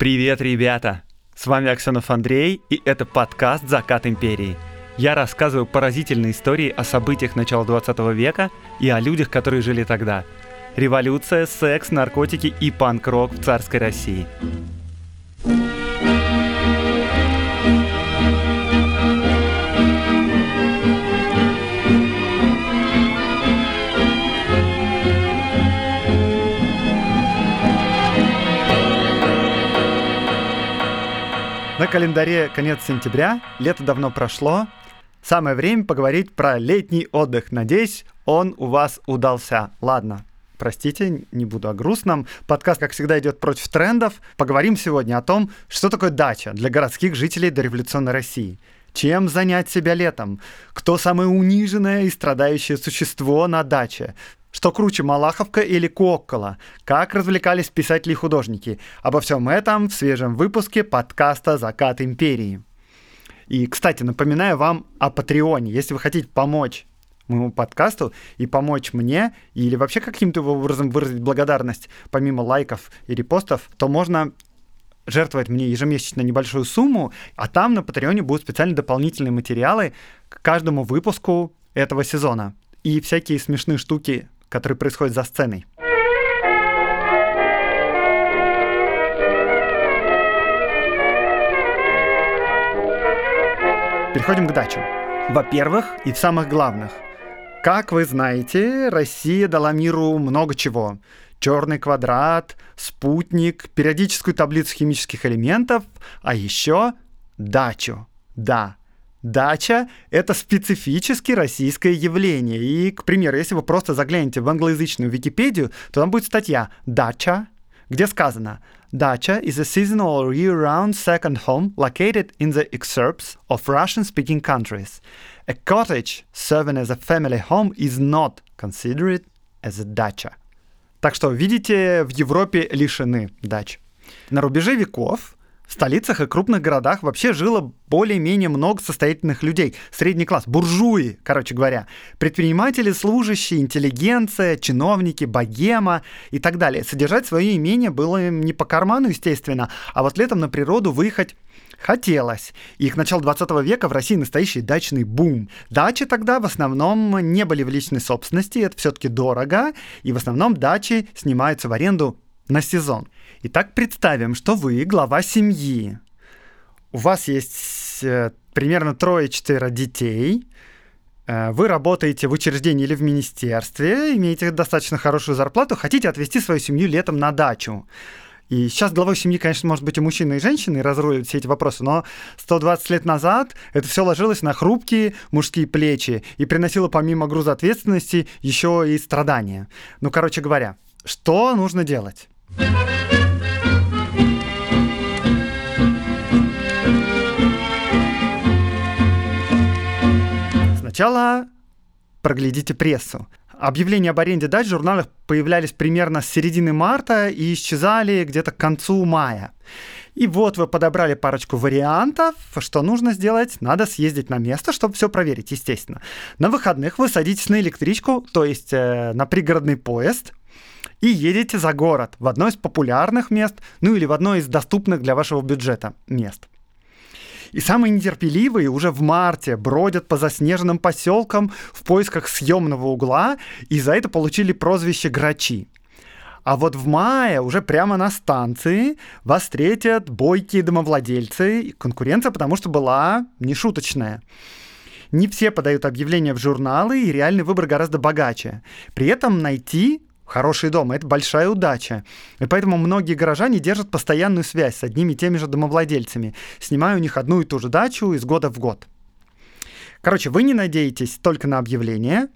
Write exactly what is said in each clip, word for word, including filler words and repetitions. Привет, ребята! С вами Аксенов Андрей, и это подкаст «Закат Империи». Я рассказываю поразительные истории о событиях начала двадцатого века и о людях, которые жили тогда. Революция, секс, наркотики и панк-рок в царской России. На календаре конец сентября, лето давно прошло. Самое время поговорить про летний отдых. Надеюсь, он у вас удался. Ладно, простите, не буду о грустном. Подкаст, как всегда, идет против трендов. Поговорим сегодня о том, что такое дача для городских жителей дореволюционной России. Чем занять себя летом? Кто самое униженное и страдающее существо на даче? Что круче, Малаховка или Куоккала? Как развлекались писатели и художники? Обо всем этом в свежем выпуске подкаста «Закат Империи». И, кстати, напоминаю вам о Патреоне. Если вы хотите помочь моему подкасту и помочь мне, или вообще каким-то образом выразить благодарность, помимо лайков и репостов, то можно жертвовать мне ежемесячно небольшую сумму, а там на Патреоне будут специально дополнительные материалы к каждому выпуску этого сезона. И всякие смешные штуки, которые происходят за сценой. Переходим к дачам. Во-первых, и в самых главных. Как вы знаете, Россия дала миру много чего. Черный квадрат, спутник, периодическую таблицу химических элементов, а еще дачу. Да. Дача — это специфически российское явление. И, к примеру, если вы просто заглянете в англоязычную Википедию, то там будет статья «Дача», где сказано «Дача is a seasonal year-round second home located in the exurbs of Russian-speaking countries. A cottage serving as a family home is not considered as a dacha». Так что, видите, в Европе лишены дач. На рубеже веков в столицах и крупных городах вообще жило более-менее много состоятельных людей. Средний класс, буржуи, короче говоря. Предприниматели, служащие, интеллигенция, чиновники, богема и так далее. Содержать свое имение было им не по карману, естественно, а вот летом на природу выехать хотелось. И к началу двадцатого века в России настоящий дачный бум. Дачи тогда в основном не были в личной собственности, это все-таки дорого, и в основном дачи снимаются в аренду на сезон. Итак, представим, что вы глава семьи. У вас есть э, примерно трое-четверо детей. Э, вы работаете в учреждении или в министерстве, имеете достаточно хорошую зарплату, хотите отвезти свою семью летом на дачу. И сейчас главой семьи, конечно, может быть и мужчина, и женщина, и разруливают все эти вопросы, но сто двадцать лет назад это все ложилось на хрупкие мужские плечи и приносило помимо груза ответственности еще и страдания. Ну, короче говоря, что нужно делать? Сначала проглядите прессу. Объявления об аренде дач в журналах появлялись примерно с середины марта и исчезали где-то к концу мая. И вот вы подобрали парочку вариантов, что нужно сделать. Надо съездить на место, чтобы все проверить, естественно. На выходных вы садитесь на электричку, то есть э, на пригородный поезд, и едете за город, в одно из популярных мест, ну или в одно из доступных для вашего бюджета мест. И самые нетерпеливые уже в марте бродят по заснеженным поселкам в поисках съемного угла, и за это получили прозвище «грачи». А вот в мае уже прямо на станции вас встретят бойкие домовладельцы, и конкуренция потому что была нешуточная. Не все подают объявления в журналы, и реальный выбор гораздо богаче. При этом найти хороший дом — это большая удача. И поэтому многие горожане держат постоянную связь с одними и теми же домовладельцами, снимая у них одну и ту же дачу из года в год. Короче, вы не надеетесь только на объявление,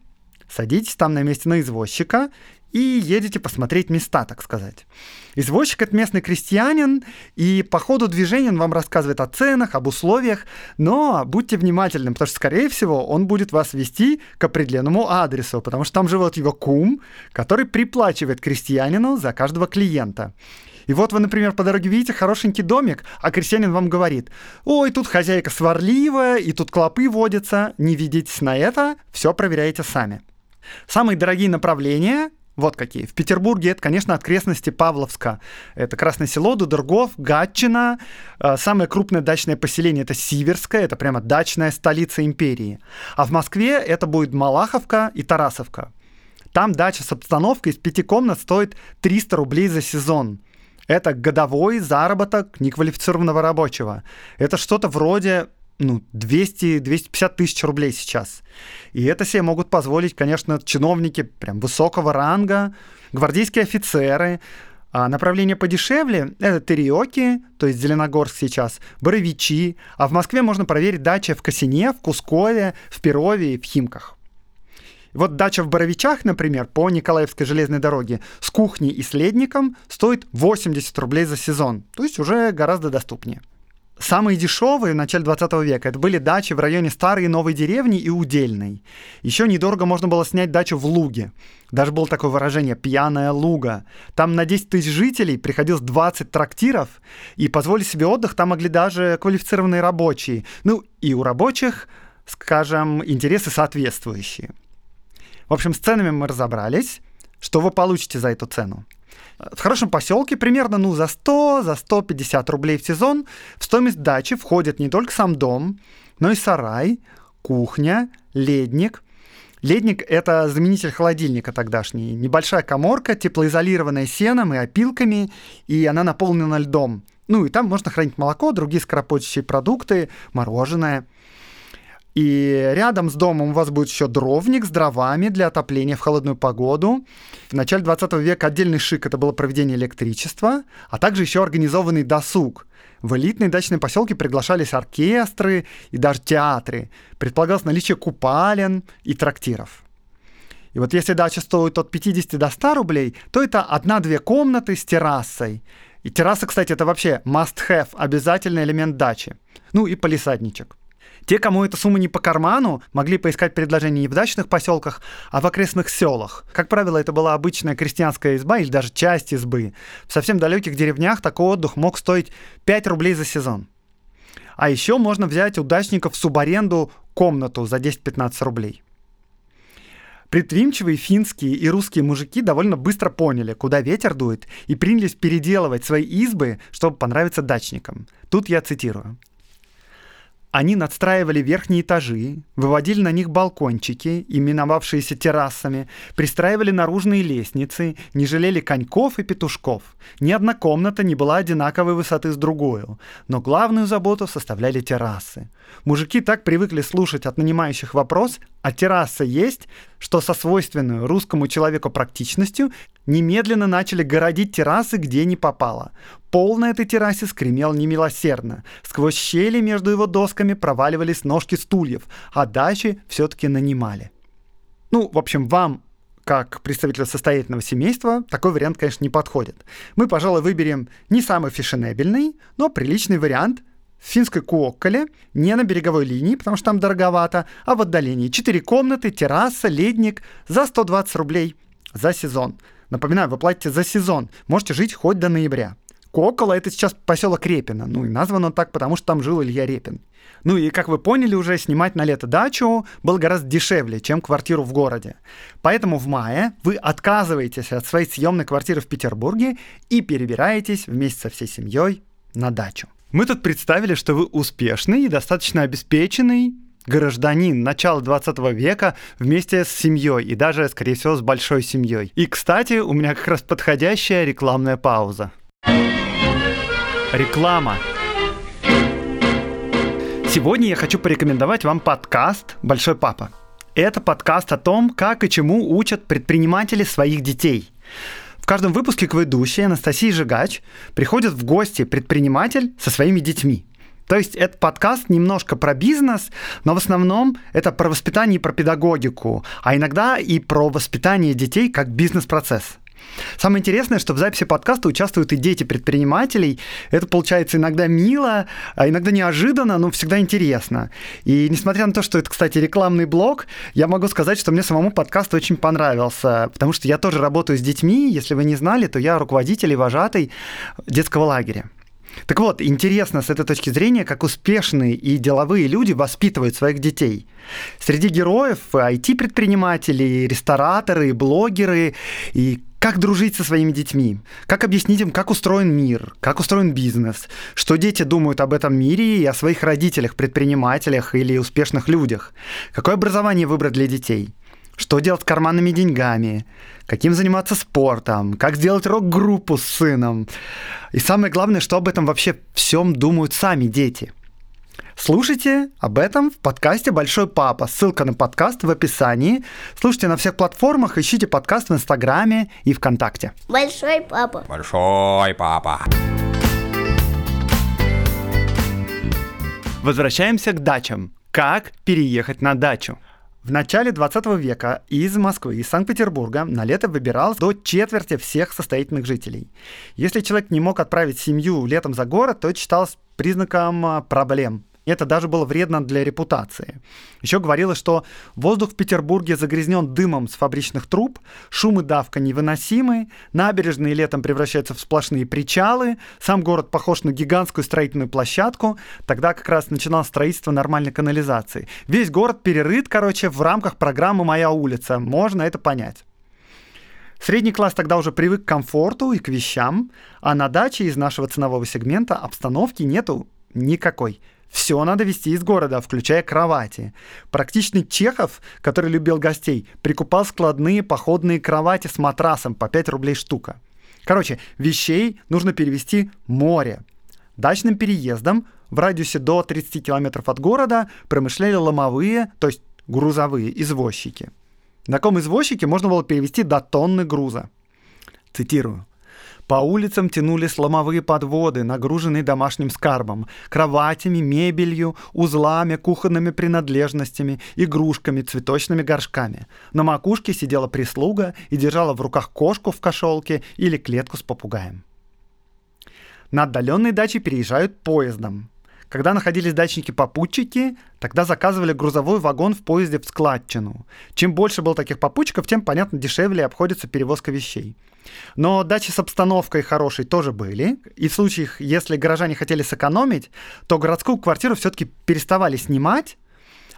садитесь там на месте на извозчика и едете посмотреть места, так сказать. Извозчик — это местный крестьянин, и по ходу движения он вам рассказывает о ценах, об условиях, но будьте внимательны, потому что, скорее всего, он будет вас вести к определенному адресу, потому что там живет его кум, который приплачивает крестьянину за каждого клиента. И вот вы, например, по дороге видите хорошенький домик, а крестьянин вам говорит: «Ой, тут хозяйка сварливая, и тут клопы водятся, не ведитесь на это, все проверяйте сами». Самые дорогие направления Вот какие. В Петербурге это, конечно, окрестности Павловска. Это Красное Село, Дудергов, Гатчина. Самое крупное дачное поселение – это Сиверская, это прямо дачная столица империи. А в Москве это будет Малаховка и Тарасовка. Там дача с обстановкой из пяти комнат стоит триста рублей за сезон. Это годовой заработок неквалифицированного рабочего. Это что-то вроде... ну, двести-двести пятьдесят тысяч рублей сейчас. И это себе могут позволить, конечно, чиновники прям высокого ранга, гвардейские офицеры. А направление подешевле — это Терриоки, то есть Зеленогорск сейчас, Боровичи. А в Москве можно проверить дачи в Косине, в Кускове, в Перове и в Химках. Вот дача в Боровичах, например, по Николаевской железной дороге с кухней и с ледником стоит восемьдесят рублей за сезон. То есть уже гораздо доступнее. Самые дешевые в начале двадцатого века это были дачи в районе Старой и Новой деревни и Удельной. Еще недорого можно было снять дачу в Луге. Даже было такое выражение «пьяная Луга». Там на десять тысяч жителей приходилось двадцать трактиров, и позволить себе отдых там могли даже квалифицированные рабочие. Ну и у рабочих, скажем, интересы соответствующие. В общем, с ценами мы разобрались. Что вы получите за эту цену? В хорошем поселке примерно ну, за сто, за сто пятьдесят рублей в сезон в стоимость дачи входит не только сам дом, но и сарай, кухня, ледник. Ледник – это заменитель холодильника тогдашний. Небольшая каморка, теплоизолированная сеном и опилками, и она наполнена льдом. Ну и там можно хранить молоко, другие скоропортящие продукты, мороженое. И рядом с домом у вас будет еще дровник с дровами для отопления в холодную погоду. В начале двадцатого века отдельный шик – это было проведение электричества, а также еще организованный досуг. В элитные дачные поселки приглашались оркестры и даже театры. Предполагалось наличие купален и трактиров. И вот если дача стоит от пятидесяти до ста рублей, то это одна-две комнаты с террасой. И терраса, кстати, это вообще must-have, обязательный элемент дачи. Ну и палисадничек. Те, кому эта сумма не по карману, могли поискать предложения не в дачных поселках, а в окрестных селах. Как правило, это была обычная крестьянская изба или даже часть избы. В совсем далеких деревнях такой отдых мог стоить пять рублей за сезон. А еще можно взять у дачников в субаренду комнату за десять-пятнадцать рублей. Притвимчивые финские и русские мужики довольно быстро поняли, куда ветер дует, и принялись переделывать свои избы, чтобы понравиться дачникам. Тут я цитирую. Они надстраивали верхние этажи, выводили на них балкончики, именовавшиеся террасами, пристраивали наружные лестницы, не жалели коньков и петушков. Ни одна комната не была одинаковой высоты с другой, но главную заботу составляли террасы. Мужики так привыкли слушать от нанимающих вопрос «а терраса есть?», что со свойственной русскому человеку практичностью немедленно начали городить террасы, где не попало. Пол на этой террасе скремел немилосердно. Сквозь щели между его досками проваливались ножки стульев, а дачи все-таки нанимали. Ну, в общем, вам, как представителю состоятельного семейства, такой вариант, конечно, не подходит. Мы, пожалуй, выберем не самый фешенебельный, но приличный вариант – в финской Куоккале, не на береговой линии, потому что там дороговато, а в отдалении. Четыре комнаты, терраса, ледник за сто двадцать рублей за сезон. Напоминаю, вы платите за сезон, можете жить хоть до ноября. Куоккала — это сейчас поселок Репино, ну и назван он так, потому что там жил Илья Репин. Ну и, как вы поняли уже, снимать на лето дачу было гораздо дешевле, чем квартиру в городе. Поэтому в мае вы отказываетесь от своей съемной квартиры в Петербурге и перебираетесь вместе со всей семьей на дачу. Мы тут представили, что вы успешный и достаточно обеспеченный гражданин начала двадцатого века вместе с семьей и даже, скорее всего, с большой семьей. И, кстати, у меня как раз подходящая рекламная пауза. Реклама. Сегодня я хочу порекомендовать вам подкаст «Большой папа». Это подкаст о том, как и чему учат предприниматели своих детей. В каждом выпуске к ведущей Анастасии Жигач приходит в гости предприниматель со своими детьми. То есть этот подкаст немножко про бизнес, но в основном это про воспитание и про педагогику, а иногда и про воспитание детей как бизнес-процесс. Самое интересное, что в записи подкаста участвуют и дети предпринимателей. Это получается иногда мило, а иногда неожиданно, но всегда интересно. И несмотря на то, что это, кстати, рекламный блог, я могу сказать, что мне самому подкаст очень понравился, потому что я тоже работаю с детьми. Если вы не знали, то я руководитель и вожатый детского лагеря. Так вот, интересно с этой точки зрения, как успешные и деловые люди воспитывают своих детей. Среди героев ай ти-предприниматели, рестораторы, блогеры. И как дружить со своими детьми? Как объяснить им, как устроен мир, как устроен бизнес? Что дети думают об этом мире и о своих родителях, предпринимателях или успешных людях? Какое образование выбрать для детей? Что делать с карманными деньгами? Каким заниматься спортом? Как сделать рок-группу с сыном? И самое главное, что об этом вообще всем думают сами дети. Слушайте об этом в подкасте «Большой папа». Ссылка на подкаст в описании. Слушайте на всех платформах, ищите подкаст в Инстаграме и ВКонтакте. Большой папа. Большой папа. Возвращаемся к дачам. Как переехать на дачу? В начале двадцатого века из Москвы, из Санкт-Петербурга на лето выбиралось до четверти всех состоятельных жителей. Если человек не мог отправить семью летом за город, то это считалось признаком проблем. Это даже было вредно для репутации. Еще говорилось, что воздух в Петербурге загрязнен дымом с фабричных труб, шум и давка невыносимы, набережные летом превращаются в сплошные причалы, сам город похож на гигантскую строительную площадку, тогда как раз начиналось строительство нормальной канализации. Весь город перерыт, короче, в рамках программы «Моя улица», можно это понять. Средний класс тогда уже привык к комфорту и к вещам, а на даче из нашего ценового сегмента обстановки нету никакой. Все надо везти из города, включая кровати. Практичный Чехов, который любил гостей, прикупал складные походные кровати с матрасом по пять рублей штука. Короче, вещей нужно перевезти море. Дачным переездом в радиусе до тридцати километров от города промышляли ломовые, то есть грузовые извозчики. На ком извозчике можно было перевезти до тонны груза. Цитирую. По улицам тянулись ломовые подводы, нагруженные домашним скарбом, кроватями, мебелью, узлами, кухонными принадлежностями, игрушками, цветочными горшками. На макушке сидела прислуга и держала в руках кошку в кошелке или клетку с попугаем. На отдаленные дачи переезжают поездом. Когда находились дачники-попутчики, тогда заказывали грузовой вагон в поезде в складчину. Чем больше было таких попутчиков, тем, понятно, дешевле обходится перевозка вещей. Но дачи с обстановкой хорошей тоже были. И в случаях, если горожане хотели сэкономить, то городскую квартиру все-таки переставали снимать,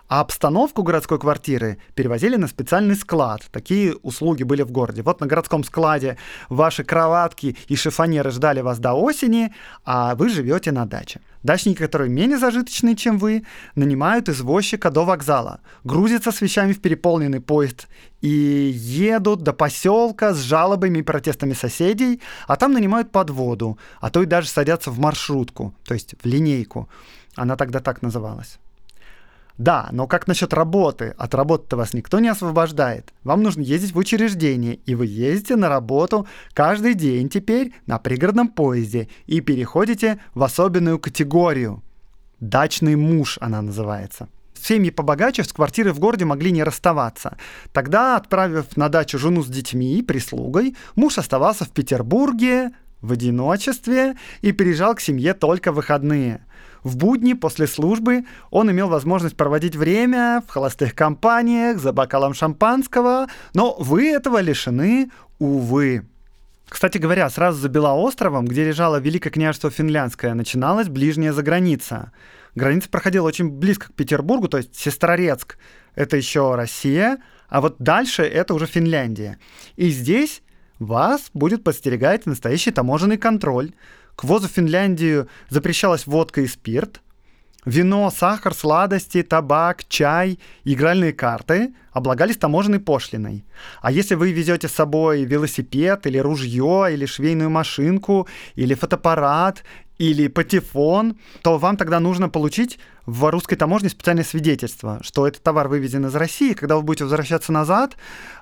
а обстановку городской квартиры перевозили на специальный склад. Такие услуги были в городе. Вот на городском складе ваши кроватки и шифонеры ждали вас до осени, а вы живете на даче. Дачники, которые менее зажиточные, чем вы, нанимают извозчика до вокзала, грузятся с вещами в переполненный поезд и едут до поселка с жалобами и протестами соседей, а там нанимают подводу, а то и даже садятся в маршрутку, то есть в линейку. Она тогда так называлась. Да, но как насчет работы? От работы-то вас никто не освобождает. Вам нужно ездить в учреждение, и вы ездите на работу каждый день теперь на пригородном поезде и переходите в особенную категорию. «Дачный муж» она называется. Семьи побогаче с квартиры в городе могли не расставаться. Тогда, отправив на дачу жену с детьми и прислугой, муж оставался в Петербурге в одиночестве и приезжал к семье только в выходные. В будни после службы он имел возможность проводить время в холостых компаниях за бокалом шампанского, но вы этого лишены, увы. Кстати говоря, сразу за Белоостровом, где лежало Великое княжество Финляндское, начиналась ближняя заграница. Граница проходила очень близко к Петербургу, то есть Сестрорецк — это еще Россия, а вот дальше — это уже Финляндия. И здесь вас будет подстерегать настоящий таможенный контроль. К ввозу в Финляндию запрещалась водка и спирт, вино, сахар, сладости, табак, чай, игральные карты облагались таможенной пошлиной. А если вы везете с собой велосипед или ружье, или швейную машинку, или фотоаппарат, или патефон, то вам тогда нужно получить в русской таможне специальное свидетельство, что этот товар вывезен из России. Когда вы будете возвращаться назад,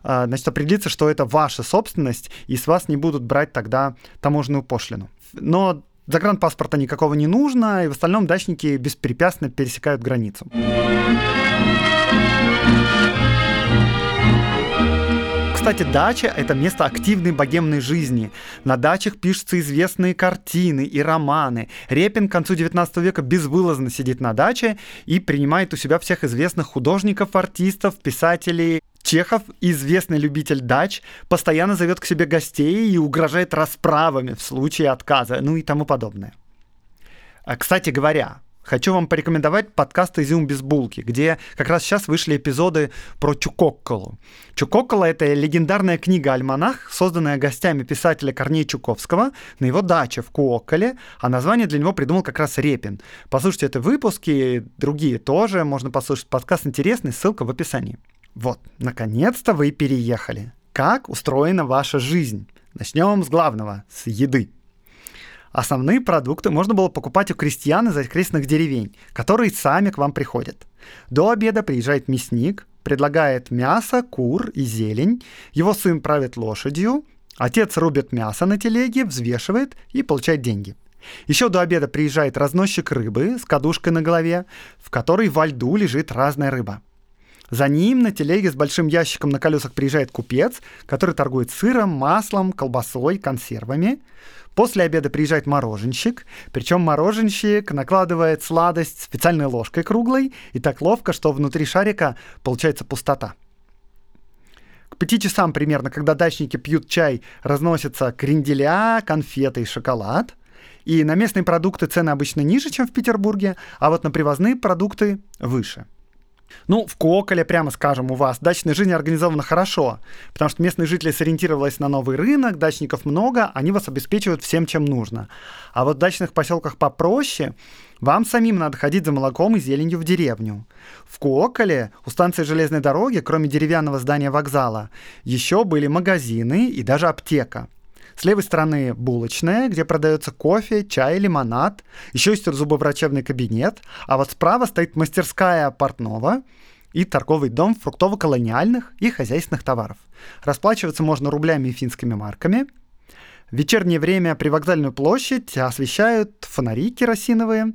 значит, определиться, что это ваша собственность, и с вас не будут брать тогда таможенную пошлину. Но загранпаспорта никакого не нужно, и в остальном дачники беспрепятственно пересекают границу. Кстати, дача — это место активной богемной жизни. На дачах пишутся известные картины и романы. Репин к концу девятнадцатого века безвылазно сидит на даче и принимает у себя всех известных художников, артистов, писателей. Чехов, известный любитель дач, постоянно зовет к себе гостей и угрожает расправами в случае отказа, ну и тому подобное. Кстати говоря, хочу вам порекомендовать подкаст «Изюм без булки», где как раз сейчас вышли эпизоды про Чукокколу. Чукоккола — это легендарная книга-альманах, созданная гостями писателя Корнея Чуковского на его даче в Куокколе, а название для него придумал как раз Репин. Послушайте это выпуски, другие тоже, можно послушать. Подкаст интересный, ссылка в описании. Вот, наконец-то вы переехали. Как устроена ваша жизнь? Начнем с главного, с еды. Основные продукты можно было покупать у крестьян из окрестных деревень, которые сами к вам приходят. До обеда приезжает мясник, предлагает мясо, кур и зелень, его сын правит лошадью, отец рубит мясо на телеге, взвешивает и получает деньги. Еще до обеда приезжает разносчик рыбы с кадушкой на голове, в которой во льду лежит разная рыба. За ним на телеге с большим ящиком на колесах приезжает купец, который торгует сыром, маслом, колбасой, консервами. После обеда приезжает мороженщик, причем мороженщик накладывает сладость специальной ложкой круглой, и так ловко, что внутри шарика получается пустота. К пяти часам примерно, когда дачники пьют чай, разносятся кренделя, конфеты и шоколад. И на местные продукты цены обычно ниже, чем в Петербурге, а вот на привозные продукты выше. Ну, в Куокколе, прямо скажем, у вас дачная жизнь организована хорошо, потому что местные жители сориентировались на новый рынок, дачников много, они вас обеспечивают всем, чем нужно. А вот в дачных поселках попроще, вам самим надо ходить за молоком и зеленью в деревню. В Куокколе у станции железной дороги, кроме деревянного здания вокзала, еще были магазины и даже аптека. С левой стороны булочная, где продается кофе, чай, лимонад. Еще есть зубоврачебный кабинет. А вот справа стоит мастерская портного и торговый дом фруктово-колониальных и хозяйственных товаров. Расплачиваться можно рублями и финскими марками. В вечернее время привокзальную площадь освещают фонари керосиновые,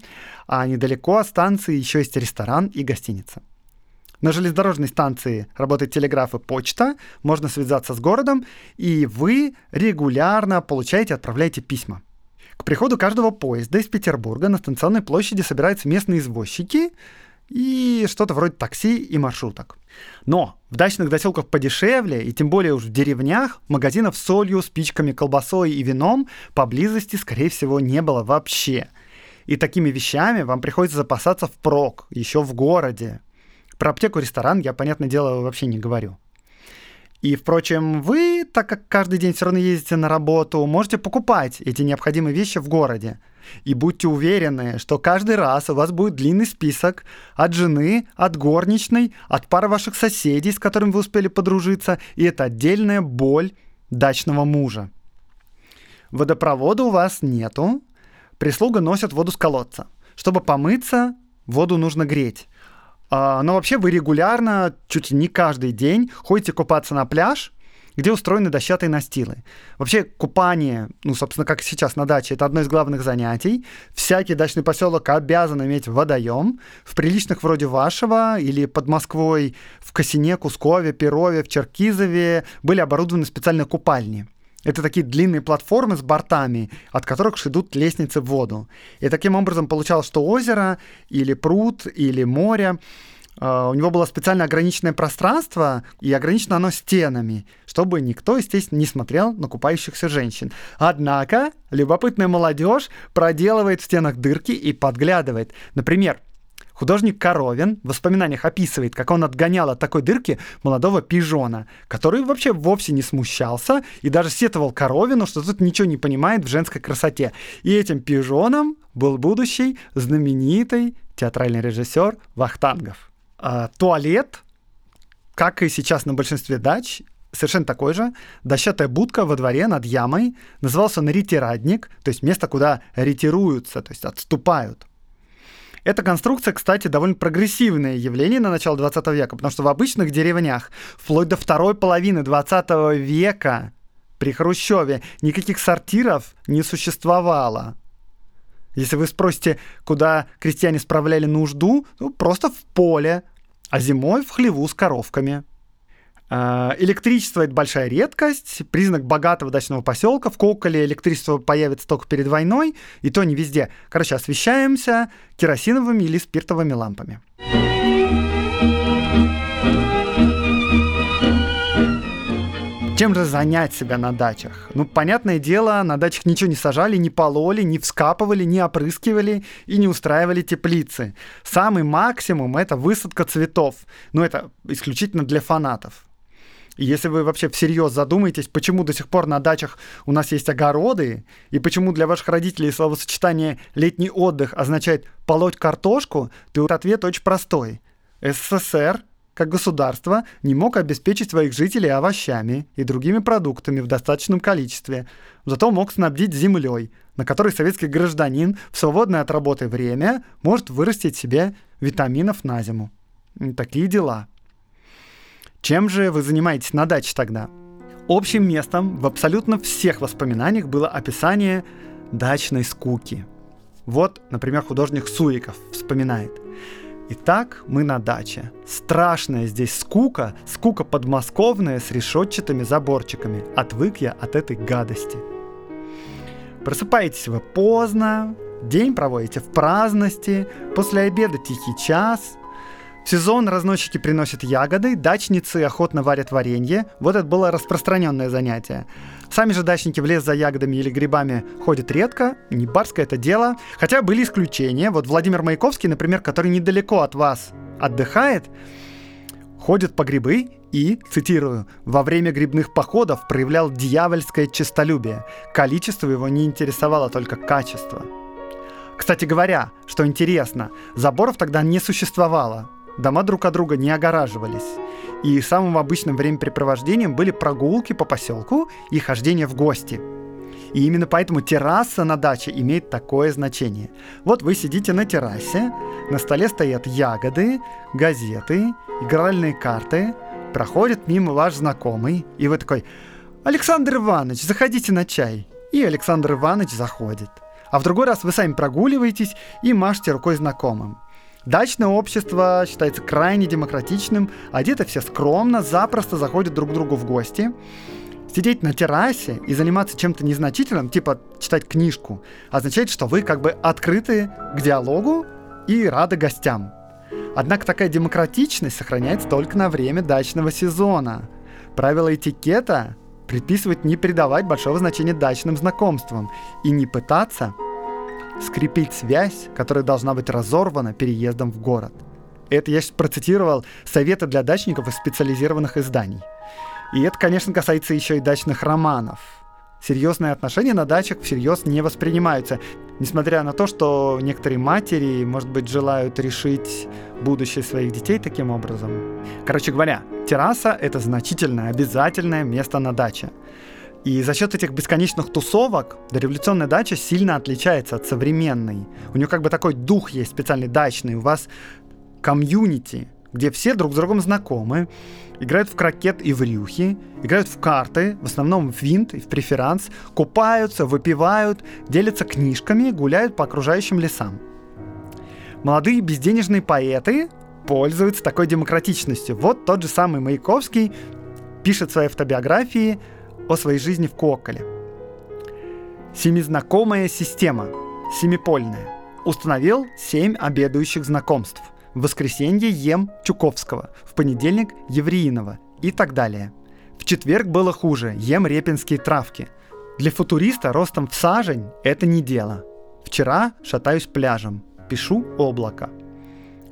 а недалеко от станции еще есть ресторан и гостиница. На железнодорожной станции работает телеграф и почта, можно связаться с городом, и вы регулярно получаете и отправляете письма. К приходу каждого поезда из Петербурга на станционной площади собираются местные извозчики и что-то вроде такси и маршруток. Но в дачных доселках подешевле, и тем более уж в деревнях, магазинов с солью, спичками, колбасой и вином поблизости, скорее всего, не было вообще. И такими вещами вам приходится запасаться впрок, еще в городе. Про аптеку, ресторан я, понятное дело, вообще не говорю. И, впрочем, вы, так как каждый день все равно ездите на работу, можете покупать эти необходимые вещи в городе. И будьте уверены, что каждый раз у вас будет длинный список от жены, от горничной, от пары ваших соседей, с которыми вы успели подружиться, и это отдельная боль дачного мужа. Водопровода у вас нету, прислуга носит воду с колодца. Чтобы помыться, воду нужно греть. Но вообще вы регулярно, чуть ли не каждый день, ходите купаться на пляж, где устроены дощатые настилы. Вообще купание, ну, собственно, как и сейчас на даче, это одно из главных занятий. Всякий дачный поселок обязан иметь водоем. В приличных вроде вашего или под Москвой в Косине, Кускове, Перове, в Черкизове были оборудованы специальные купальни. Это такие длинные платформы с бортами, от которых идут лестницы в воду. И таким образом получалось, что озеро, или пруд, или море, э, у него было специально ограниченное пространство, и ограничено оно стенами, чтобы никто, естественно, не смотрел на купающихся женщин. Однако любопытная молодежь проделывает в стенах дырки и подглядывает. Например, художник Коровин в воспоминаниях описывает, как он отгонял от такой дырки молодого пижона, который вообще вовсе не смущался и даже сетовал Коровину, что тут ничего не понимает в женской красоте. И этим пижоном был будущий знаменитый театральный режиссер Вахтангов. А, туалет, как и сейчас на большинстве дач, совершенно такой же. Дощатая будка во дворе над ямой. Назывался он ретирадник, то есть место, куда ретируются, то есть отступают. Эта конструкция, кстати, довольно прогрессивное явление на начало двадцатого века, потому что в обычных деревнях вплоть до второй половины двадцатого века при Хрущеве никаких сортиров не существовало. Если вы спросите, куда крестьяне справляли нужду, ну, просто в поле, а зимой в хлеву с коровками. Электричество — это большая редкость, признак богатого дачного поселка. В Куокколе электричество появится только перед войной, и то не везде. Короче, освещаемся керосиновыми или спиртовыми лампами. Чем же занять себя на дачах? Ну, понятное дело, на дачах ничего не сажали, не пололи, не вскапывали, не опрыскивали и не устраивали теплицы. Самый максимум — это высадка цветов. Но это исключительно для фанатов. И если вы вообще всерьез задумаетесь, почему до сих пор на дачах у нас есть огороды, и почему для ваших родителей словосочетание «летний отдых» означает «полоть картошку», то ответ очень простой. СССР, как государство, не мог обеспечить своих жителей овощами и другими продуктами в достаточном количестве, зато мог снабдить землей, на которой советский гражданин в свободное от работы время может вырастить себе витаминов на зиму. Такие дела. Чем же вы занимаетесь на даче тогда? Общим местом в абсолютно всех воспоминаниях было описание дачной скуки. Вот, например, художник Суриков вспоминает. «Итак, мы на даче. Страшная здесь скука, скука подмосковная с решетчатыми заборчиками. Отвык я от этой гадости». Просыпаетесь вы поздно, день проводите в праздности, после обеда тихий час. В сезон разносчики приносят ягоды, дачницы охотно варят варенье. Вот это было распространенное занятие. Сами же дачники в лес за ягодами или грибами ходят редко, не барское это дело. Хотя были исключения. Вот Владимир Маяковский, например, который недалеко от вас отдыхает, ходит по грибы и, цитирую, «во время грибных походов проявлял дьявольское честолюбие. Количество его не интересовало, только качество». Кстати говоря, что интересно, заборов тогда не существовало. Дома друг от друга не огораживались. И самым обычным времяпрепровождением были прогулки по поселку и хождение в гости. И именно поэтому терраса на даче имеет такое значение. Вот вы сидите на террасе, на столе стоят ягоды, газеты, игральные карты, проходит мимо ваш знакомый, и вы такой: «Александр Иванович, заходите на чай». И Александр Иванович заходит. А в другой раз вы сами прогуливаетесь и машете рукой знакомым. Дачное общество считается крайне демократичным, одеты все скромно, запросто заходят друг к другу в гости. Сидеть на террасе и заниматься чем-то незначительным, типа читать книжку, означает, что вы как бы открыты к диалогу и рады гостям. Однако такая демократичность сохраняется только на время дачного сезона. Правила этикета предписывают не придавать большого значения дачным знакомствам и не пытаться скрепить связь, которая должна быть разорвана переездом в город. Это я сейчас процитировал советы для дачников из специализированных изданий. И это, конечно, касается еще и дачных романов. Серьезные отношения на дачах всерьез не воспринимаются, несмотря на то, что некоторые матери, может быть, желают решить будущее своих детей таким образом. Короче говоря, терраса — это значительное, обязательное место на даче. И за счет этих бесконечных тусовок дореволюционная дача сильно отличается от современной. У нее как бы такой дух есть специальный дачный. У вас комьюнити, где все друг с другом знакомы, играют в крокет и в рюхи, играют в карты, в основном в винт и в преферанс, купаются, выпивают, делятся книжками, гуляют по окружающим лесам. Молодые безденежные поэты пользуются такой демократичностью. Вот тот же самый Маяковский пишет в своей автобиографии о своей жизни в Куоккале. Семизнакомая система, семипольная. Установил семь обедающих знакомств. В воскресенье ем Чуковского, в понедельник Евреинова и так далее. В четверг было хуже, ем репинские травки. Для футуриста ростом в сажень это не дело. Вчера шатаюсь пляжем, пишу «Облако».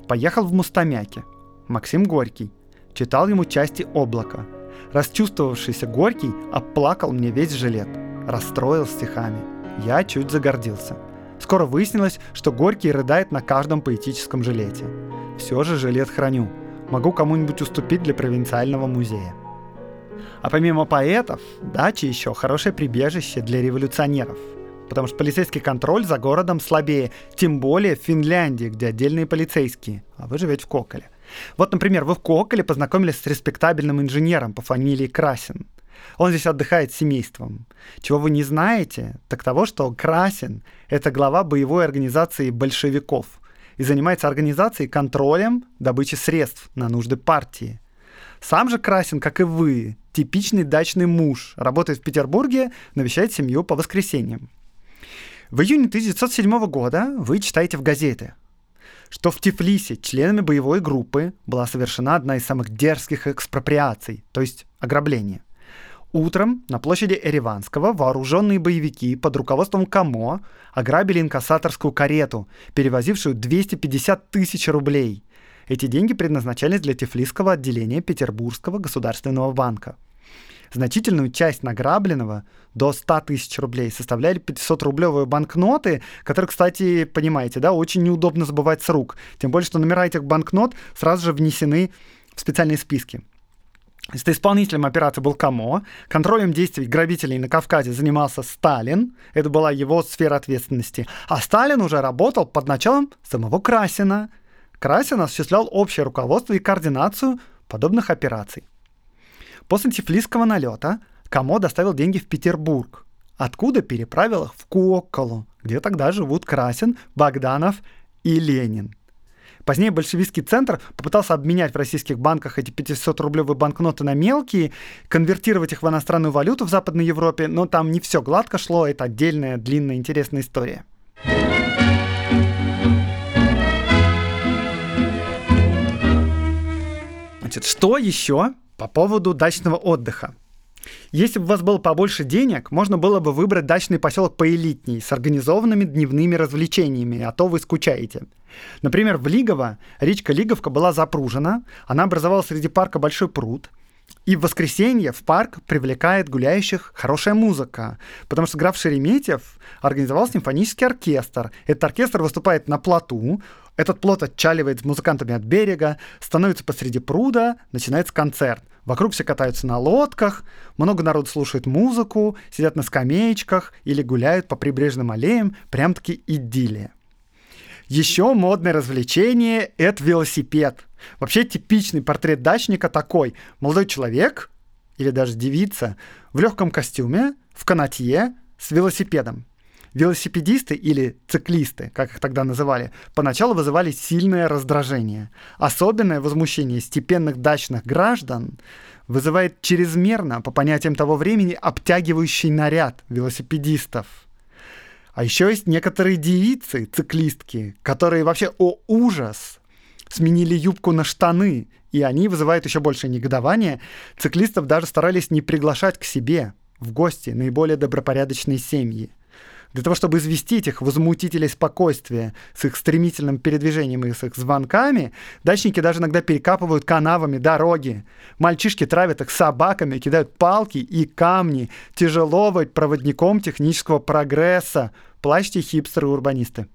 Поехал в Мустомяки. Максим Горький. Читал ему части «Облака». Расчувствовавшийся Горький оплакал мне весь жилет, расстроил стихами. Я чуть загордился. Скоро выяснилось, что Горький рыдает на каждом поэтическом жилете. Все же жилет храню. Могу кому-нибудь уступить для провинциального музея. А помимо поэтов, дача еще хорошее прибежище для революционеров. Потому что полицейский контроль за городом слабее, тем более в Финляндии, где отдельные полицейские, а вы живете в Коккале. Вот, например, вы в Куоккале познакомились с респектабельным инженером по фамилии Красин. Он здесь отдыхает с семейством. Чего вы не знаете, так того, что Красин — это глава боевой организации большевиков и занимается организацией, контролем добычи средств на нужды партии. Сам же Красин, как и вы, типичный дачный муж, работает в Петербурге, навещает семью по воскресеньям. В июне тысяча девятьсот седьмого года вы читаете в газеты, что в Тифлисе членами боевой группы была совершена одна из самых дерзких экспроприаций, то есть ограбление. Утром на площади Эреванского вооруженные боевики под руководством КАМО ограбили инкассаторскую карету, перевозившую двести пятьдесят тысяч рублей. Эти деньги предназначались для Тифлисского отделения Петербургского государственного банка. Значительную часть награбленного, до сто тысяч рублей, составляли пятисотрублевые банкноты, которые, кстати, понимаете, да, очень неудобно сбывать с рук. Тем более, что номера этих банкнот сразу же внесены в специальные списки. Если исполнителем операции был КАМО, контролем действий грабителей на Кавказе занимался Сталин, это была его сфера ответственности, а Сталин уже работал под началом самого Красина. Красин осуществлял общее руководство и координацию подобных операций. После Тифлисского налета КАМО доставил деньги в Петербург, откуда переправил их в Куоккалу, где тогда живут Красин, Богданов и Ленин. Позднее большевистский центр попытался обменять в российских банках эти пятисотрублевые банкноты на мелкие, конвертировать их в иностранную валюту в Западной Европе, но там не все гладко шло, это отдельная длинная интересная история. Значит, что еще по поводу дачного отдыха? Если бы у вас было побольше денег, можно было бы выбрать дачный поселок поэлитней, с организованными дневными развлечениями, а то вы скучаете. Например, в Лигово речка Лиговка была запружена, она образовала среди парка большой пруд, и в воскресенье в парк привлекает гуляющих хорошая музыка, потому что граф Шереметьев организовал симфонический оркестр. Этот оркестр выступает на плоту, этот плот отчаливает с музыкантами от берега, становится посреди пруда, начинается концерт. Вокруг все катаются на лодках, много народу слушает музыку, сидят на скамеечках или гуляют по прибрежным аллеям, прям-таки идиллия. Еще модное развлечение – это велосипед. Вообще типичный портрет дачника такой. Молодой человек, или даже девица, в легком костюме, в канатье, с велосипедом. Велосипедисты или циклисты, как их тогда называли, поначалу вызывали сильное раздражение. Особенное возмущение степенных дачных граждан вызывает чрезмерно, по понятиям того времени, обтягивающий наряд велосипедистов. А еще есть некоторые девицы, циклистки, которые вообще, о ужас, сменили юбку на штаны, и они вызывают еще больше негодования. Циклистов даже старались не приглашать к себе в гости наиболее добропорядочные семьи. Для того, чтобы известить их, возмутителей спокойствия с их стремительным передвижением и с их звонками, дачники даже иногда перекапывают канавами дороги. Мальчишки травят их собаками, кидают палки и камни. Тяжело быть проводником технического прогресса. Плачьте, хипстеры и урбанисты.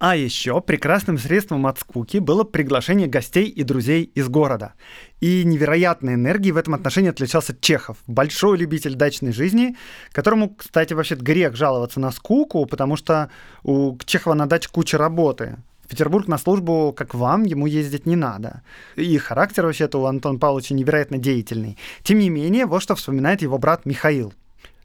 А еще прекрасным средством от скуки было приглашение гостей и друзей из города. И невероятной энергией в этом отношении отличался Чехов, большой любитель дачной жизни, которому, кстати, вообще грех жаловаться на скуку, потому что у Чехова на даче куча работы. В Петербург на службу, как вам, ему ездить не надо. И характер вообще-то у Антона Павловича невероятно деятельный. Тем не менее, вот что вспоминает его брат Михаил.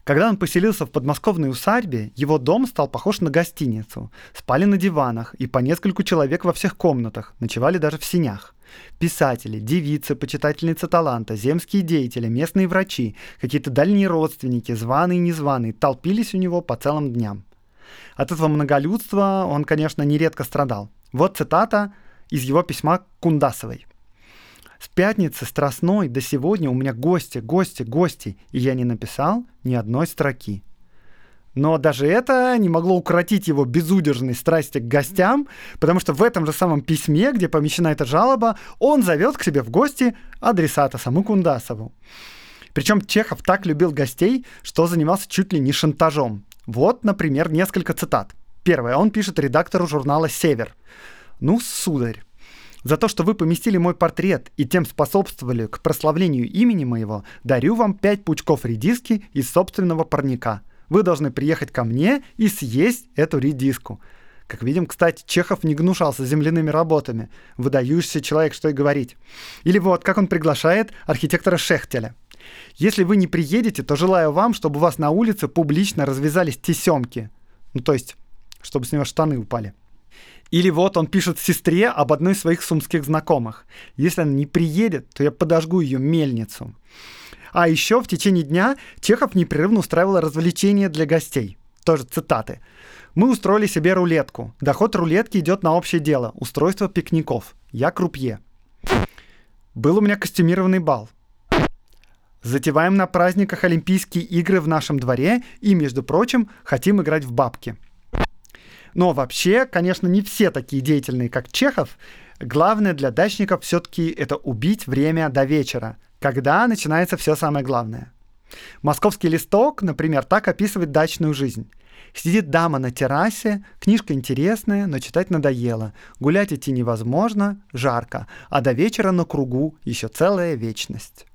Когда он поселился в подмосковной усадьбе, его дом стал похож на гостиницу. Спали на диванах, и по нескольку человек во всех комнатах, ночевали даже в сенях. Писатели, девицы, почитательницы таланта, земские деятели, местные врачи, какие-то дальние родственники, званые и незваные, толпились у него по целым дням. От этого многолюдства он, конечно, нередко страдал. Вот цитата из его письма к Кундасовой. «С пятницы Страстной до сегодня у меня гости, гости, гости, и я не написал ни одной строки». Но даже это не могло укротить его безудержной страсти к гостям, потому что в этом же самом письме, где помещена эта жалоба, он зовет к себе в гости адресата, саму Кундасову. Причем Чехов так любил гостей, что занимался чуть ли не шантажом. Вот, например, несколько цитат. Первое. Он пишет редактору журнала «Север». «Ну, сударь, за то, что вы поместили мой портрет и тем способствовали к прославлению имени моего, дарю вам пять пучков редиски из собственного парника. Вы должны приехать ко мне и съесть эту редиску». Как видим, кстати, Чехов не гнушался земляными работами. Выдающийся человек, что и говорить. Или вот как он приглашает архитектора Шехтеля. «Если вы не приедете, то желаю вам, чтобы у вас на улице публично развязались тесемки». Ну, то есть, чтобы с него штаны упали. Или вот он пишет сестре об одной из своих сумских знакомых. «Если она не приедет, то я подожгу ее мельницу». А еще в течение дня Чехов непрерывно устраивал развлечения для гостей. Тоже цитаты. «Мы устроили себе рулетку. Доход рулетки идет на общее дело. Устройство пикников. Я крупье. Был у меня костюмированный бал. Затеваем на праздниках Олимпийские игры в нашем дворе и, между прочим, хотим играть в бабки. Но вообще, конечно, не все такие деятельные, как Чехов. Главное для дачников все-таки это убить время до вечера, когда начинается все самое главное. Московский листок, например, так описывает дачную жизнь. Сидит дама на террасе, книжка интересная, но читать надоело. Гулять идти невозможно, жарко, а до вечера на кругу еще целая вечность.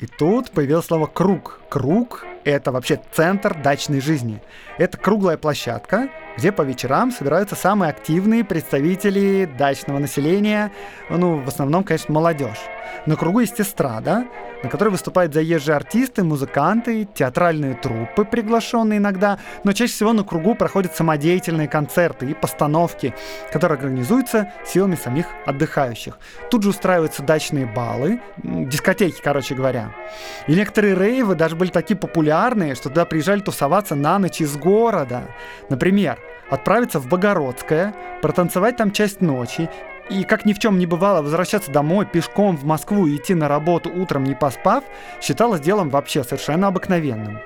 И тут появилось слово «круг». Круг – это вообще центр дачной жизни. Это круглая площадка, где по вечерам собираются самые активные представители дачного населения, ну, в основном, конечно, молодежь. На кругу есть эстрада, на которой выступают заезжие артисты, музыканты, театральные труппы, приглашенные иногда, но чаще всего на кругу проходят самодеятельные концерты и постановки, которые организуются силами самих отдыхающих. Тут же устраиваются дачные балы, дискотеки, короче говоря. И некоторые рейвы даже были такие популярные, что туда приезжали тусоваться на ночь из города. Например, отправиться в Богородское, протанцевать там часть ночи, и, как ни в чем не бывало, возвращаться домой пешком в Москву и идти на работу утром не поспав, считалось делом вообще совершенно обыкновенным.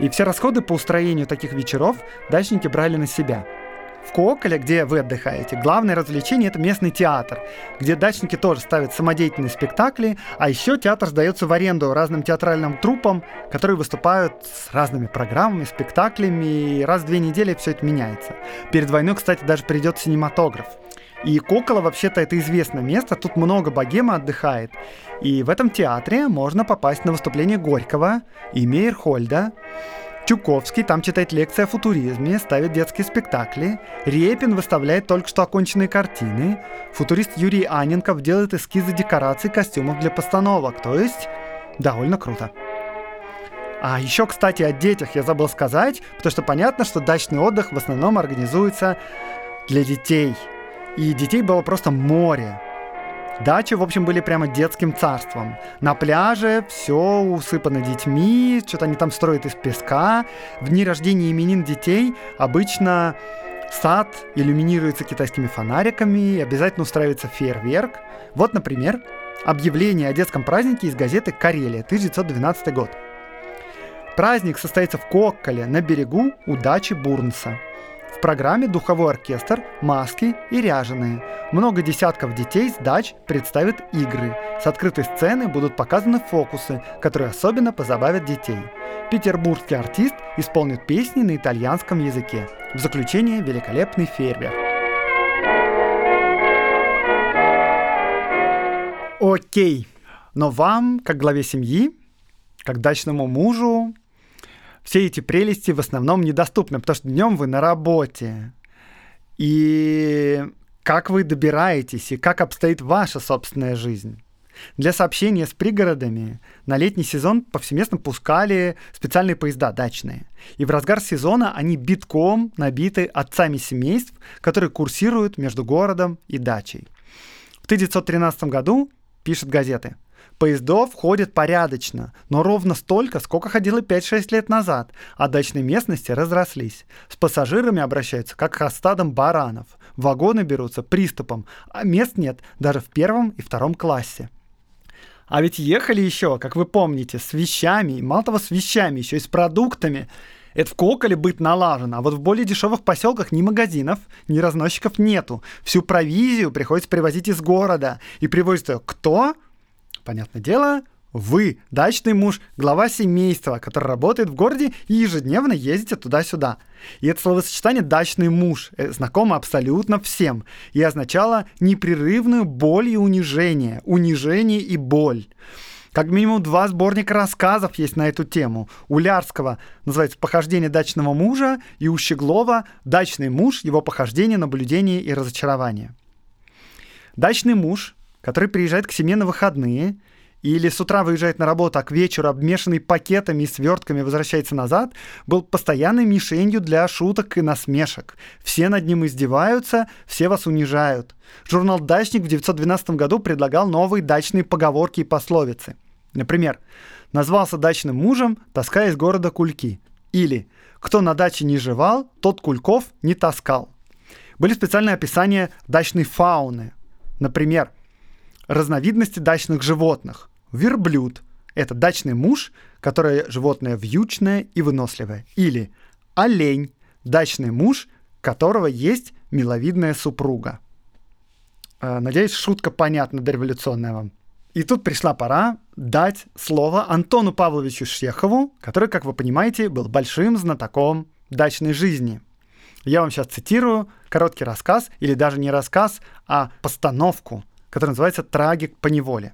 И все расходы по устроению таких вечеров дачники брали на себя. В Куоккале, где вы отдыхаете, главное развлечение – это местный театр, где дачники тоже ставят самодеятельные спектакли, а еще театр сдается в аренду разным театральным труппам, которые выступают с разными программами, спектаклями, и раз в две недели все это меняется. Перед войной, кстати, даже придет синематограф. И Куоккала вообще-то это известное место, тут много богема отдыхает. И в этом театре можно попасть на выступление Горького и Мейерхольда. Чуковский там читает лекции о футуризме, ставит детские спектакли. Репин выставляет только что оконченные картины. Футурист Юрий Анненков делает эскизы декораций костюмов для постановок. То есть довольно круто. А еще, кстати, о детях я забыл сказать, потому что понятно, что дачный отдых в основном организуется для детей. И детей было просто море. Дачи, в общем, были прямо детским царством. На пляже все усыпано детьми, что-то они там строят из песка. В дни рождения и именин детей обычно сад иллюминируется китайскими фонариками, обязательно устраивается фейерверк. Вот, например, объявление о детском празднике из газеты «Карелия», тысяча девятьсот двенадцатый год. Праздник состоится в Куоккале на берегу у дачи Бурнса. В программе духовой оркестр, маски и ряженые. Много десятков детей с дач представят игры. С открытой сцены будут показаны фокусы, которые особенно позабавят детей. Петербургский артист исполнит песни на итальянском языке. В заключение великолепный фейерверк. Окей, но вам, как главе семьи, как дачному мужу, все эти прелести в основном недоступны, потому что днем вы на работе. И как вы добираетесь, и как обстоит ваша собственная жизнь? Для сообщения с пригородами на летний сезон повсеместно пускали специальные поезда дачные. И в разгар сезона они битком набиты отцами семейств, которые курсируют между городом и дачей. В тысяча девятьсот тринадцатом году пишут газеты: поездов ходят порядочно, но ровно столько, сколько ходило пять-шесть лет назад, а дачные местности разрослись. С пассажирами обращаются как со стадом баранов. Вагоны берутся приступом, а мест нет даже в первом и втором классе. А ведь ехали еще, как вы помните, с вещами, и мало того с вещами, еще и с продуктами. Это в Куоккале быт налажен, а вот в более дешевых поселках ни магазинов, ни разносчиков нету. Всю провизию приходится привозить из города. И привозят ее кто? Понятное дело, вы, дачный муж, глава семейства, который работает в городе и ежедневно ездите туда-сюда. И это словосочетание «дачный муж» знакомо абсолютно всем и означало непрерывную боль и унижение, унижение и боль. Как минимум два сборника рассказов есть на эту тему. У Лярского называется «Похождение дачного мужа» и у Щеглова «Дачный муж. Его похождение, наблюдение и разочарование». Дачный муж, который приезжает к семье на выходные, или с утра выезжает на работу, а к вечеру, обмешанный пакетами и свертками, возвращается назад, был постоянной мишенью для шуток и насмешек. Все над ним издеваются, все вас унижают. Журнал «Дачник» в тысяча девятьсот двенадцатом году предлагал новые дачные поговорки и пословицы. Например, «Назвался дачным мужем, таская из города кульки». Или «Кто на даче не жевал, тот кульков не таскал». Были специальные описания дачной фауны. Например, разновидности дачных животных: верблюд, Это дачный муж, которое животное вьючное и выносливое. Или олень, дачный муж, которого есть миловидная супруга. Надеюсь, шутка понятна, дореволюционная вам. И тут пришла пора дать слово Антону Павловичу Шехову, который, как вы понимаете, был большим знатоком дачной жизни. Я вам сейчас цитирую короткий рассказ, или даже не рассказ, а постановку, которая называется «Трагик поневоле».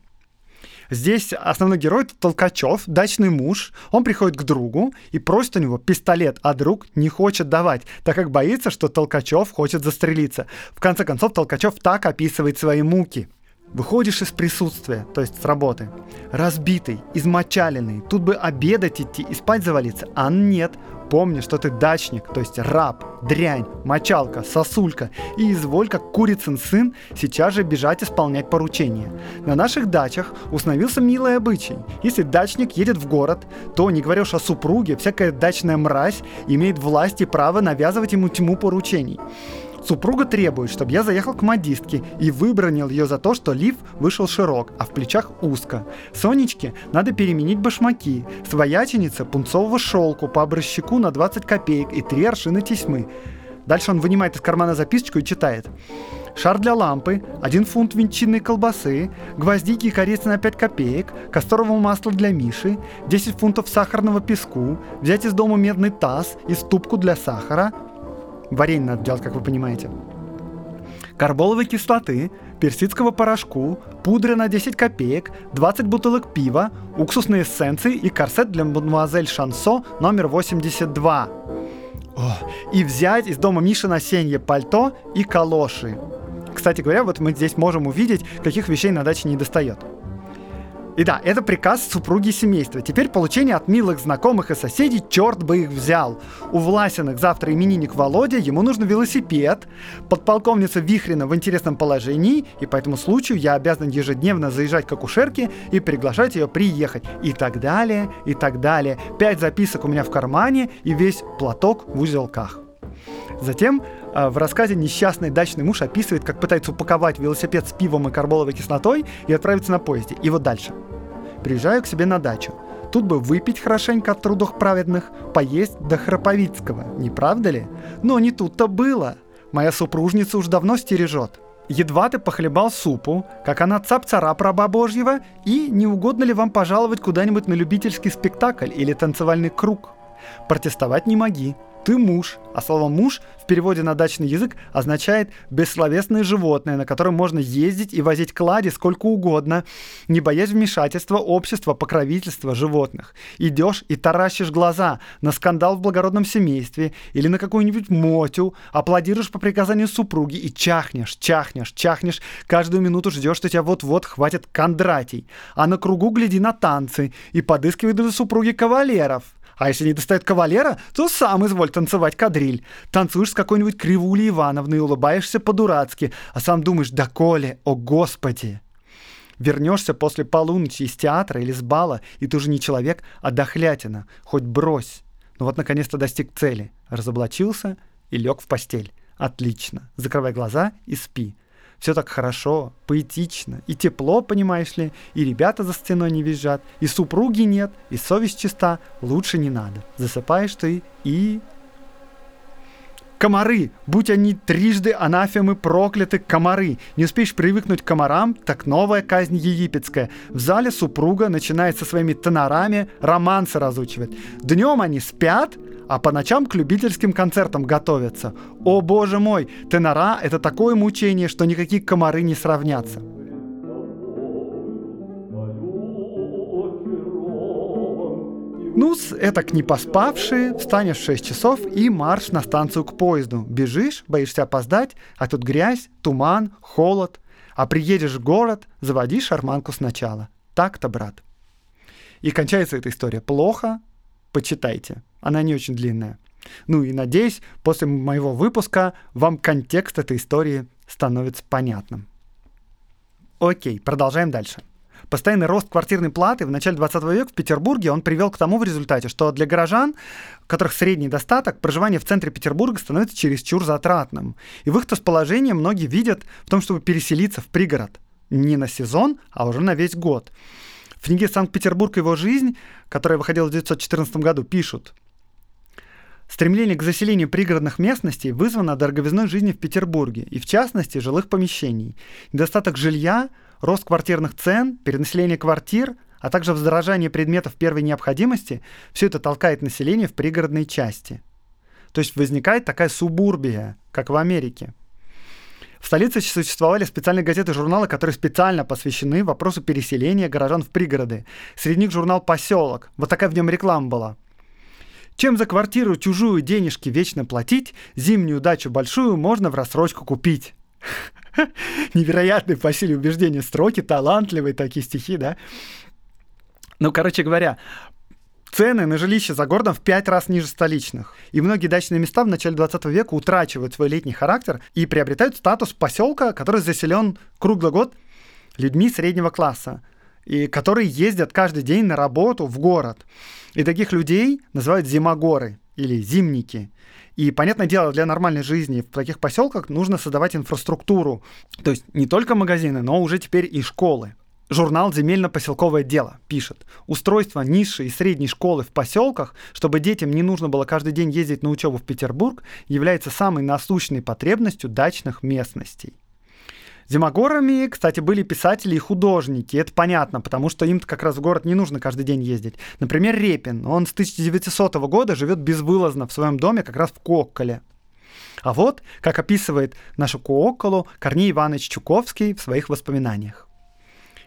Здесь основной герой — Толкачев, дачный муж. Он приходит к другу и просит у него пистолет, а друг не хочет давать, так как боится, что Толкачев хочет застрелиться. В конце концов, Толкачев так описывает свои муки. «Выходишь из присутствия, то есть с работы, разбитый, измочаленный, тут бы обедать идти и спать завалиться, а нет». Помни, что ты дачник, то есть раб, дрянь, мочалка, сосулька, и изволь, как курицын сын, сейчас же бежать исполнять поручения. На наших дачах установился милый обычай. Если дачник едет в город, то, не говоря уж о супруге, всякая дачная мразь имеет власть и право навязывать ему тьму поручений. Супруга требует, чтобы я заехал к модистке и выбронил ее за то, что лиф вышел широк, а в плечах узко. Сонечке надо переменить башмаки, свояченице пунцового шелку по образчику на двадцать копеек и три аршины тесьмы. Дальше он вынимает из кармана записочку и читает. Шар для лампы, один фунт ветчинной колбасы, гвоздики и корицы на пять копеек, касторового масла для Миши, десять фунтов сахарного песку, взять из дома медный таз и ступку для сахара. Варенье надо делать, как вы понимаете. Карболовой кислоты, персидского порошку, пудры на десять копеек, двадцать бутылок пива, уксусные эссенции и корсет для мадемуазель Шансо номер восемьдесят два. О, и взять из дома Миши на сенье пальто и калоши. Кстати говоря, вот мы здесь можем увидеть, каких вещей на даче не достает. И да, это приказ супруги семейства. Теперь получение от милых знакомых и соседей, черт бы их взял. У Власиных завтра именинник Володя, ему нужен велосипед. Подполковница Вихрина в интересном положении, и по этому случаю я обязан ежедневно заезжать к акушерке и приглашать ее приехать. И так далее, и так далее. Пять записок у меня в кармане и весь платок в узелках. Затем в рассказе несчастный дачный муж описывает, как пытается упаковать велосипед с пивом и карболовой кислотой и отправиться на поезде. И вот дальше. «Приезжаю к себе на дачу. Тут бы выпить хорошенько от трудов праведных, поесть до Храповицкого, не правда ли? Но не тут-то было. Моя супружница уж давно стережет. Едва ты похлебал супу, как она цап-царап раба Божьего, и не угодно ли вам пожаловать куда-нибудь на любительский спектакль или танцевальный круг? Протестовать не моги. Ты муж, а слово «муж» в переводе на дачный язык означает «бессловесное животное, на котором можно ездить и возить клади сколько угодно, не боясь вмешательства общества, покровительства животных. Идешь и таращишь глаза на скандал в благородном семействе или на какую-нибудь мотю, аплодируешь по приказанию супруги и чахнешь, чахнешь, чахнешь, каждую минуту ждешь, что тебя вот-вот хватит Кондратий, а на кругу гляди на танцы и подыскивай для супруги кавалеров». А если не достает кавалера, то сам изволь танцевать кадриль. Танцуешь с какой-нибудь Кривулей Ивановной и улыбаешься по-дурацки, а сам думаешь, доколе, о господи. Вернешься после полуночи из театра или с бала, и ты уже не человек, а дохлятина, хоть брось. Ну вот наконец-то достиг цели. Разоблачился и лег в постель. Отлично. Закрывай глаза и спи. Все так хорошо, поэтично, и тепло, понимаешь ли, и ребята за стеной не визжат, и супруги нет, и совесть чиста, лучше не надо. Засыпаешь ты и... Комары! Будь они трижды анафемы прокляты, комары! Не успеешь привыкнуть к комарам, так новая казнь египетская. В зале супруга начинает со своими тенорами романсы разучивать. Днем они спят, а по ночам к любительским концертам готовятся. О боже мой, тенора — это такое мучение, что никакие комары не сравнятся. Ну-с, этак не поспавшие, встанешь в шесть часов и марш на станцию к поезду. Бежишь, боишься опоздать, а тут грязь, туман, холод. А приедешь в город, заводи шарманку сначала. Так-то, брат. И кончается эта история плохо. Почитайте. Она не очень длинная. Ну и надеюсь, после моего выпуска вам контекст этой истории становится понятным. Окей, продолжаем дальше. Постоянный рост квартирной платы в начале двадцатого века в Петербурге он привел к тому в результате, что для горожан, у которых средний достаток, проживание в центре Петербурга становится чересчур затратным. И в их расположении многие видят в том, чтобы переселиться в пригород. Не на сезон, а уже на весь год. В книге «Санкт-Петербург и его жизнь», которая выходила в тысяча девятьсот четырнадцатом году, пишут: «Стремление к заселению пригородных местностей вызвано дороговизной жизни в Петербурге и, в частности, жилых помещений. Недостаток жилья, рост квартирных цен, перенаселение квартир, а также вздорожание предметов первой необходимости – все это толкает население в пригородные части». То есть возникает такая субурбия, как в Америке. В столице существовали специальные газеты и журналы, которые специально посвящены вопросу переселения горожан в пригороды. Среди них журнал «Поселок». Вот такая в нем реклама была. Чем за квартиру чужую денежки вечно платить, зимнюю дачу большую можно в рассрочку купить. Невероятные по силе убеждения строки, талантливые такие стихи, да? Ну, короче говоря, цены на жилище за городом в пять раз ниже столичных. И многие дачные места в начале двадцатого века утрачивают свой летний характер и приобретают статус поселка, который заселен круглый год людьми среднего класса, и которые ездят каждый день на работу в город. И таких людей называют зимогоры или зимники. И, понятное дело, для нормальной жизни в таких поселках нужно создавать инфраструктуру. То есть не только магазины, но уже теперь и школы. Журнал «Земельно-поселковое дело» пишет: «Устройство низшей и средней школы в поселках, чтобы детям не нужно было каждый день ездить на учебу в Петербург, является самой насущной потребностью дачных местностей». Зимогорами, кстати, были писатели и художники. Это понятно, потому что им как раз в город не нужно каждый день ездить. Например, Репин. Он с тысяча девятисотого года живет безвылазно в своем доме как раз в Куоккале. А вот, как описывает нашу Куоккалу Корней Иванович Чуковский в своих воспоминаниях.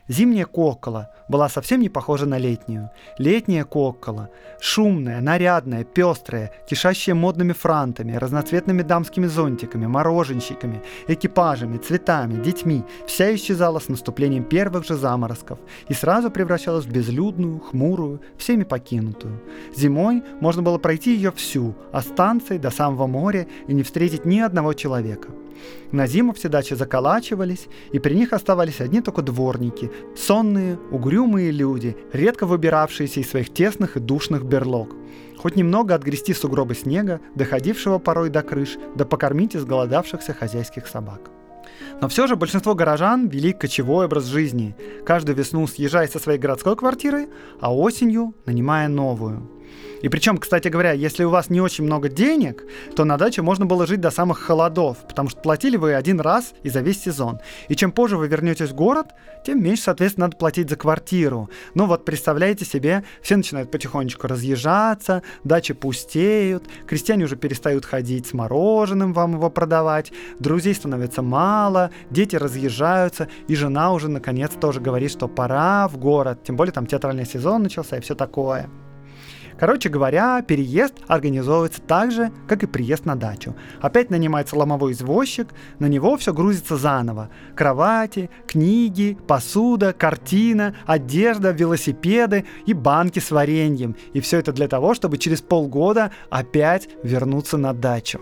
Зимняя Куоккала была совсем не похожа на летнюю. Летняя Куоккала – шумная, нарядная, пестрая, кишащая модными франтами, разноцветными дамскими зонтиками, мороженщиками, экипажами, цветами, детьми, вся исчезала с наступлением первых же заморозков и сразу превращалась в безлюдную, хмурую, всеми покинутую. Зимой можно было пройти ее всю, от станции до самого моря, и не встретить ни одного человека. На зиму все дачи заколачивались, и при них оставались одни только дворники, сонные, угрюмые люди, редко выбиравшиеся из своих тесных и душных берлог. Хоть немного отгрести сугробы снега, доходившего порой до крыш, да покормить изголодавшихся хозяйских собак. Но все же большинство горожан вели кочевой образ жизни, каждую весну съезжая со своей городской квартиры, а осенью нанимая новую. И причем, кстати говоря, если у вас не очень много денег, то на даче можно было жить до самых холодов, потому что платили вы один раз и за весь сезон. И чем позже вы вернетесь в город, тем меньше, соответственно, надо платить за квартиру. Ну вот представляете себе, все начинают потихонечку разъезжаться, дачи пустеют, крестьяне уже перестают ходить с мороженым вам его продавать, друзей становится мало, дети разъезжаются, и жена уже наконец тоже говорит, что пора в город, тем более там театральный сезон начался и все такое. Короче говоря, переезд организовывается так же, как и приезд на дачу. Опять нанимается ломовой извозчик, на него все грузится заново. Кровати, книги, посуда, картина, одежда, велосипеды и банки с вареньем. И все это для того, чтобы через полгода опять вернуться на дачу.